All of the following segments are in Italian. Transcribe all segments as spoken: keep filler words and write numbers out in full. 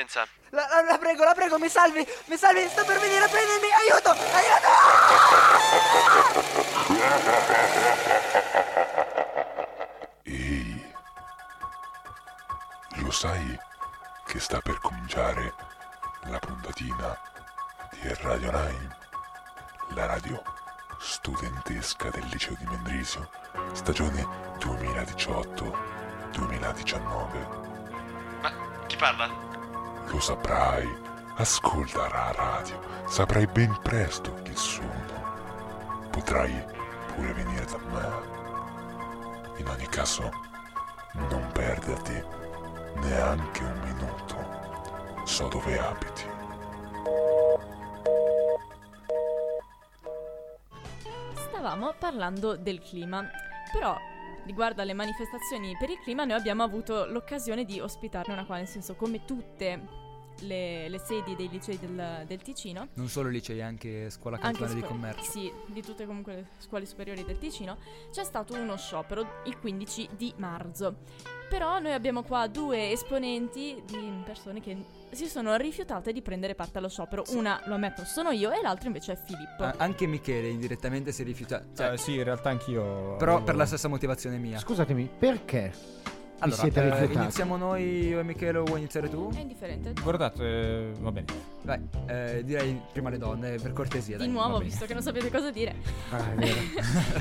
emergenza. La, la, la prego, la prego, mi salvi, mi salvi, sta per venire a prendermi, aiuto, aiuto! Ehi, lo sai che sta per cominciare la puntatina di Radio nove? La radio studentesca del liceo di Mendrisio, stagione duemiladiciotto duemiladiciannove. Ma chi parla? Lo saprai, ascolta la radio, saprai ben presto chi sono. Potrai pure venire da me. In ogni caso, non perderti neanche un minuto. So dove abiti. Stavamo parlando del clima, però... Riguardo alle manifestazioni per il clima, noi abbiamo avuto l'occasione di ospitarne una qua, nel senso, come tutte le, le sedi dei licei del, del Ticino. Non solo licei, anche scuola cantonale di commercio. Sì, di tutte comunque le scuole superiori del Ticino. C'è stato uno sciopero il quindici di marzo. Però noi abbiamo qua due esponenti di persone che si sono rifiutate di prendere parte allo sciopero. Sì. Una, lo ammetto, sono io, e l'altra invece è Filippo. Ah, anche Michele indirettamente si è rifiutato. Cioè, eh, sì, in realtà anch'io. Però avevo... per la stessa motivazione mia. Scusatemi, perché? Allora, vi siete rifiutati? Eh, iniziamo noi, io e Michele, o vuoi iniziare tu? È indifferente. Guardate, va bene. Vai, eh, direi prima le donne, per cortesia. Di dai, nuovo, visto che non sapete cosa dire. Ah, è vero.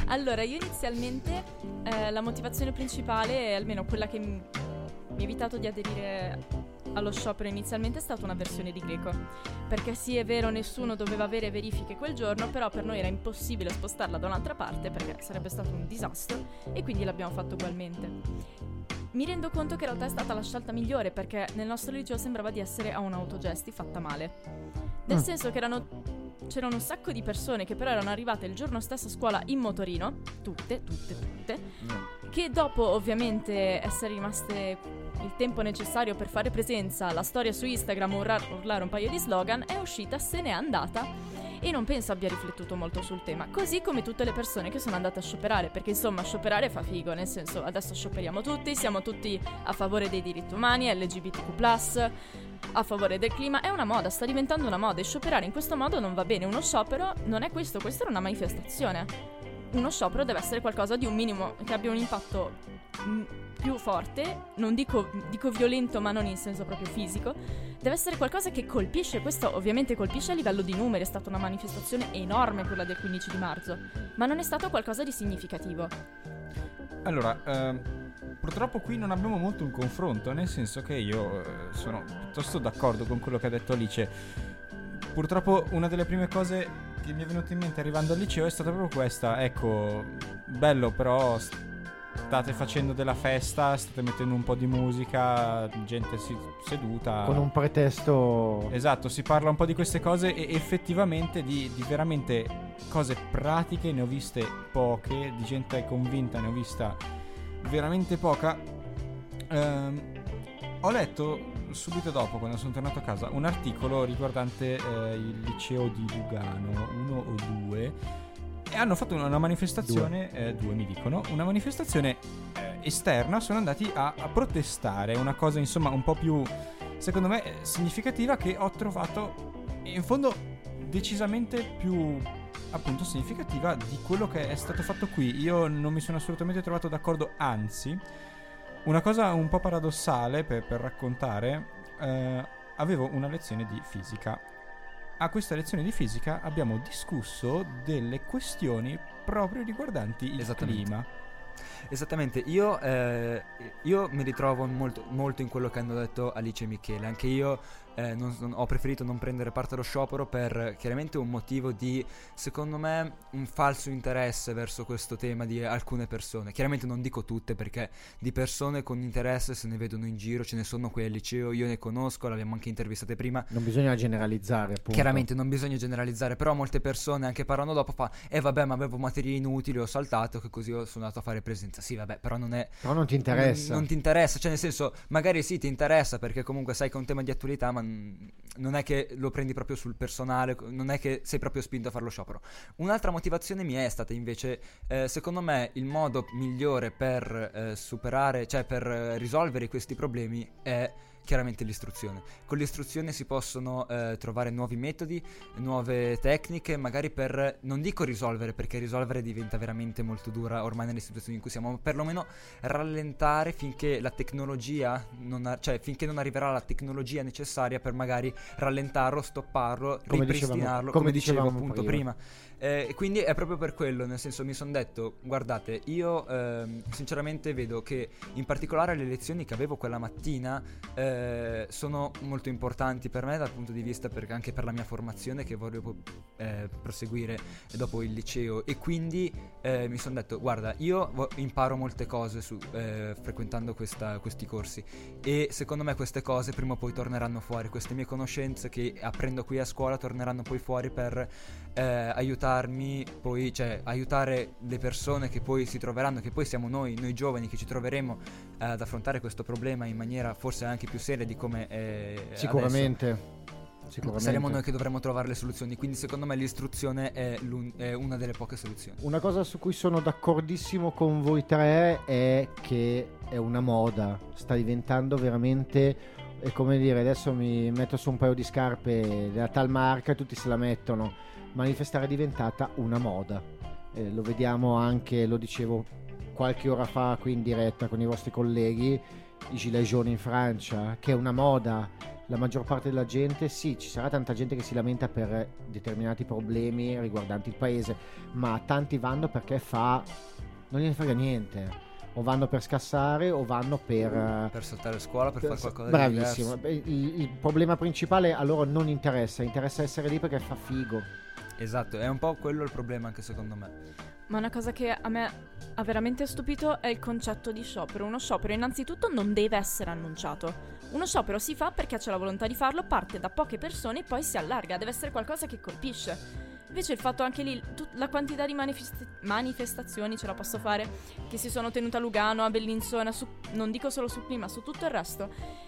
Allora, io inizialmente eh, la motivazione principale, almeno quella che mi ha evitato di aderire allo sciopero inizialmente, è stata una versione di greco. Perché sì, è vero, nessuno doveva avere verifiche quel giorno, però per noi era impossibile spostarla da un'altra parte perché sarebbe stato un disastro, e quindi l'abbiamo fatto ugualmente. Mi rendo conto che in realtà è stata la scelta migliore, perché nel nostro liceo sembrava di essere a un autogesti fatta male. Nel mm. senso che erano... c'erano un sacco di persone che però erano arrivate il giorno stesso a scuola in motorino, tutte, tutte, tutte, mm. che dopo ovviamente essere rimaste il tempo necessario per fare presenza, la storia su Instagram, urla- urlare un paio di slogan, è uscita, se n'è andata, e non penso abbia riflettuto molto sul tema, così come tutte le persone che sono andate a scioperare, perché insomma scioperare fa figo, nel senso, adesso scioperiamo tutti, siamo tutti a favore dei diritti umani, L G B T Q plus, a favore del clima, è una moda, sta diventando una moda, e scioperare in questo modo non va bene. Uno sciopero non è questo, questa era una manifestazione. Uno sciopero deve essere qualcosa di un minimo, che abbia un impatto m- più forte, non dico, dico violento, ma non in senso proprio fisico, deve essere qualcosa che colpisce. Questo ovviamente colpisce a livello di numeri, è stata una manifestazione enorme quella del quindici di marzo, ma non è stato qualcosa di significativo. Allora, ehm... purtroppo qui non abbiamo molto un confronto, nel senso che io eh, sono piuttosto d'accordo con quello che ha detto Alice. Purtroppo una delle prime cose che mi è venuta in mente arrivando al liceo è stata proprio questa. Ecco, bello, però state facendo della festa, state mettendo un po' di musica, gente si- seduta con un pretesto. Esatto, si parla un po' di queste cose, e effettivamente di, di veramente cose pratiche ne ho viste poche, di gente convinta ne ho vista veramente poca. ehm, Ho letto subito dopo, quando sono tornato a casa, un articolo riguardante eh, il liceo di Lugano uno o due, e hanno fatto una manifestazione due, eh, due mi dicono, una manifestazione eh, esterna. Sono andati a, a protestare, una cosa insomma un po' più, secondo me, significativa, che ho trovato in fondo decisamente più appunto significativa di quello che è stato fatto qui. Io non mi sono assolutamente trovato d'accordo, anzi, una cosa un po' paradossale per, per raccontare, eh, avevo una lezione di fisica. A questa lezione di fisica abbiamo discusso delle questioni proprio riguardanti il clima. Esattamente, io, eh, io mi ritrovo molto, molto in quello che hanno detto Alice e Michele. Anche io eh, non, non, ho preferito non prendere parte allo sciopero per chiaramente un motivo di, secondo me, un falso interesse verso questo tema di alcune persone. Chiaramente non dico tutte, perché di persone con interesse se ne vedono in giro, ce ne sono qui al liceo, io ne conosco, l'abbiamo anche intervistate prima. Non bisogna generalizzare, appunto. Chiaramente non bisogna generalizzare, però molte persone anche parlano dopo fa e eh, vabbè, ma avevo materie inutili, ho saltato, che così sono andato a fare presenza. Sì, vabbè, però non è, però non ti interessa. Non, non ti interessa, cioè nel senso, magari sì ti interessa perché comunque sai che è un tema di attualità, ma n- non è che lo prendi proprio sul personale, non è che sei proprio spinto a fare lo sciopero. Un'altra motivazione mia è stata invece, eh, secondo me il modo migliore per eh, superare, cioè per eh, risolvere questi problemi è chiaramente l'istruzione. Con l'istruzione si possono eh, trovare nuovi metodi, nuove tecniche, magari per, non dico risolvere, perché risolvere diventa veramente molto dura ormai nelle situazioni in cui siamo, ma perlomeno rallentare finché la tecnologia non ha, cioè finché non arriverà la tecnologia necessaria per magari rallentarlo, stopparlo, come ripristinarlo, dicevamo, come, come dicevo appunto prima. Eh, quindi è proprio per quello, nel senso, mi sono detto, guardate, io ehm, sinceramente vedo che in particolare le lezioni che avevo quella mattina eh, sono molto importanti per me dal punto di vista, perché anche per la mia formazione che voglio eh, proseguire dopo il liceo, e quindi eh, mi sono detto, guarda, io vo- imparo molte cose su, eh, frequentando questa, questi corsi, e secondo me queste cose prima o poi torneranno fuori, queste mie conoscenze che apprendo qui a scuola torneranno poi fuori per eh, aiutare poi, cioè, aiutare le persone che poi si troveranno, che poi siamo noi, noi giovani che ci troveremo eh, ad affrontare questo problema in maniera forse anche più seria di come eh, sicuramente adesso. Sicuramente saremo noi che dovremo trovare le soluzioni, quindi secondo me l'istruzione è, è una delle poche soluzioni. Una cosa su cui sono d'accordissimo con voi tre è che è una moda, sta diventando veramente, è come dire, adesso mi metto su un paio di scarpe della tal marca e tutti se la mettono. Manifestare è diventata una moda, eh, lo vediamo anche, lo dicevo qualche ora fa qui in diretta con i vostri colleghi, i gilets jaunes in Francia, che è una moda. La maggior parte della gente, sì, ci sarà tanta gente che si lamenta per determinati problemi riguardanti il paese, ma tanti vanno perché fa, non gliene frega niente, o vanno per scassare o vanno per per saltare a scuola, per, per fare qualcosa di diverso. Bravissimo, il, il problema principale a loro non interessa, interessa essere lì perché fa figo. Esatto, è un po' quello il problema anche secondo me. Ma una cosa che a me ha veramente stupito è il concetto di sciopero. Uno sciopero innanzitutto non deve essere annunciato. Uno sciopero si fa perché c'è la volontà di farlo, parte da poche persone e poi si allarga, deve essere qualcosa che colpisce. Invece il fatto anche lì, tut- la quantità di manifest- manifestazioni, ce la posso fare, che si sono tenute a Lugano, a Bellinzona, su, non dico solo su clima, su tutto il resto.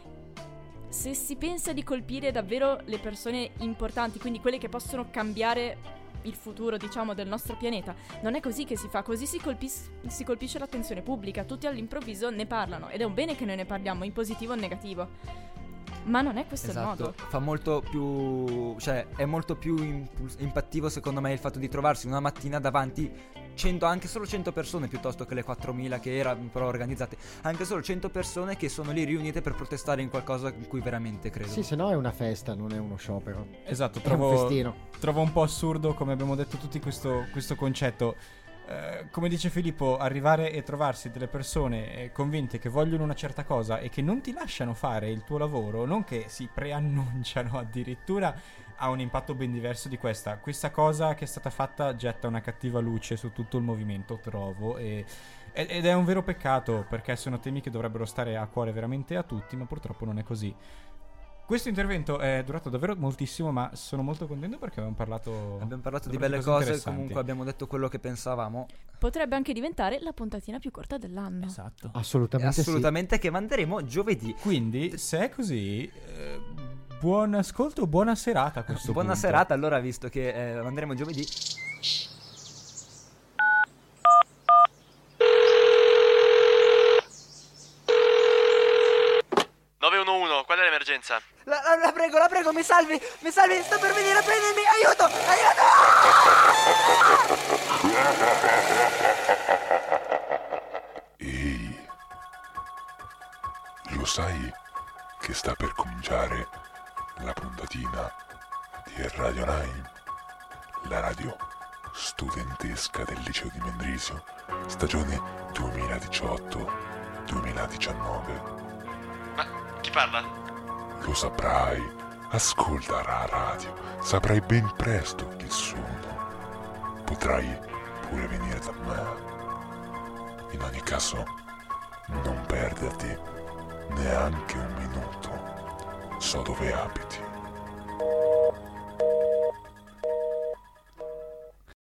Se si pensa di colpire davvero le persone importanti, quindi quelle che possono cambiare il futuro, diciamo, del nostro pianeta, non è così che si fa, così si, colpis- si colpisce l'attenzione pubblica, tutti all'improvviso ne parlano, ed è un bene che noi ne parliamo, in positivo o in negativo. Ma non è questo, esatto, il modo. Fa molto più, cioè è molto più impuls- impattivo secondo me il fatto di trovarsi una mattina davanti cento, anche solo cento persone, piuttosto che le quattromila che erano però organizzate, anche solo cento persone che sono lì riunite per protestare in qualcosa in cui veramente credo. Sì, se no è una festa, non è uno sciopero. Esatto, trovo, è un festino. Trovo un po' assurdo, come abbiamo detto tutti, questo, questo concetto. Eh, come dice Filippo, arrivare e trovarsi delle persone convinte che vogliono una certa cosa e che non ti lasciano fare il tuo lavoro, non che si preannunciano addirittura, ha un impatto ben diverso di questa. Questa cosa che è stata fatta getta una cattiva luce su tutto il movimento, trovo, e, ed è un vero peccato, perché sono temi che dovrebbero stare a cuore veramente a tutti, ma purtroppo non è così. Questo intervento è durato davvero moltissimo, ma sono molto contento perché abbiamo parlato abbiamo parlato di belle cose, cose comunque abbiamo detto quello che pensavamo. Potrebbe anche diventare la puntatina più corta dell'anno. Esatto. Assolutamente, assolutamente sì. Che manderemo giovedì. Quindi, se è così, eh, buon ascolto, buona serata a questo buona punto. Buona serata, allora, visto che eh, manderemo giovedì. nove uno uno, qual è l'emergenza? La, la, la prego, la prego, mi salvi, mi salvi, sto per venire a prendermi, aiuto, aiuto! Ehi, lo sai che sta per cominciare la puntatina di Radio nove, la radio studentesca del liceo di Mendrisio, stagione duemiladiciotto duemiladiciannove. Ma chi parla? Lo saprai, ascolta la radio, saprai ben presto chi sono. Potrai pure venire da me. In ogni caso, non perderti neanche un minuto. So dove abiti.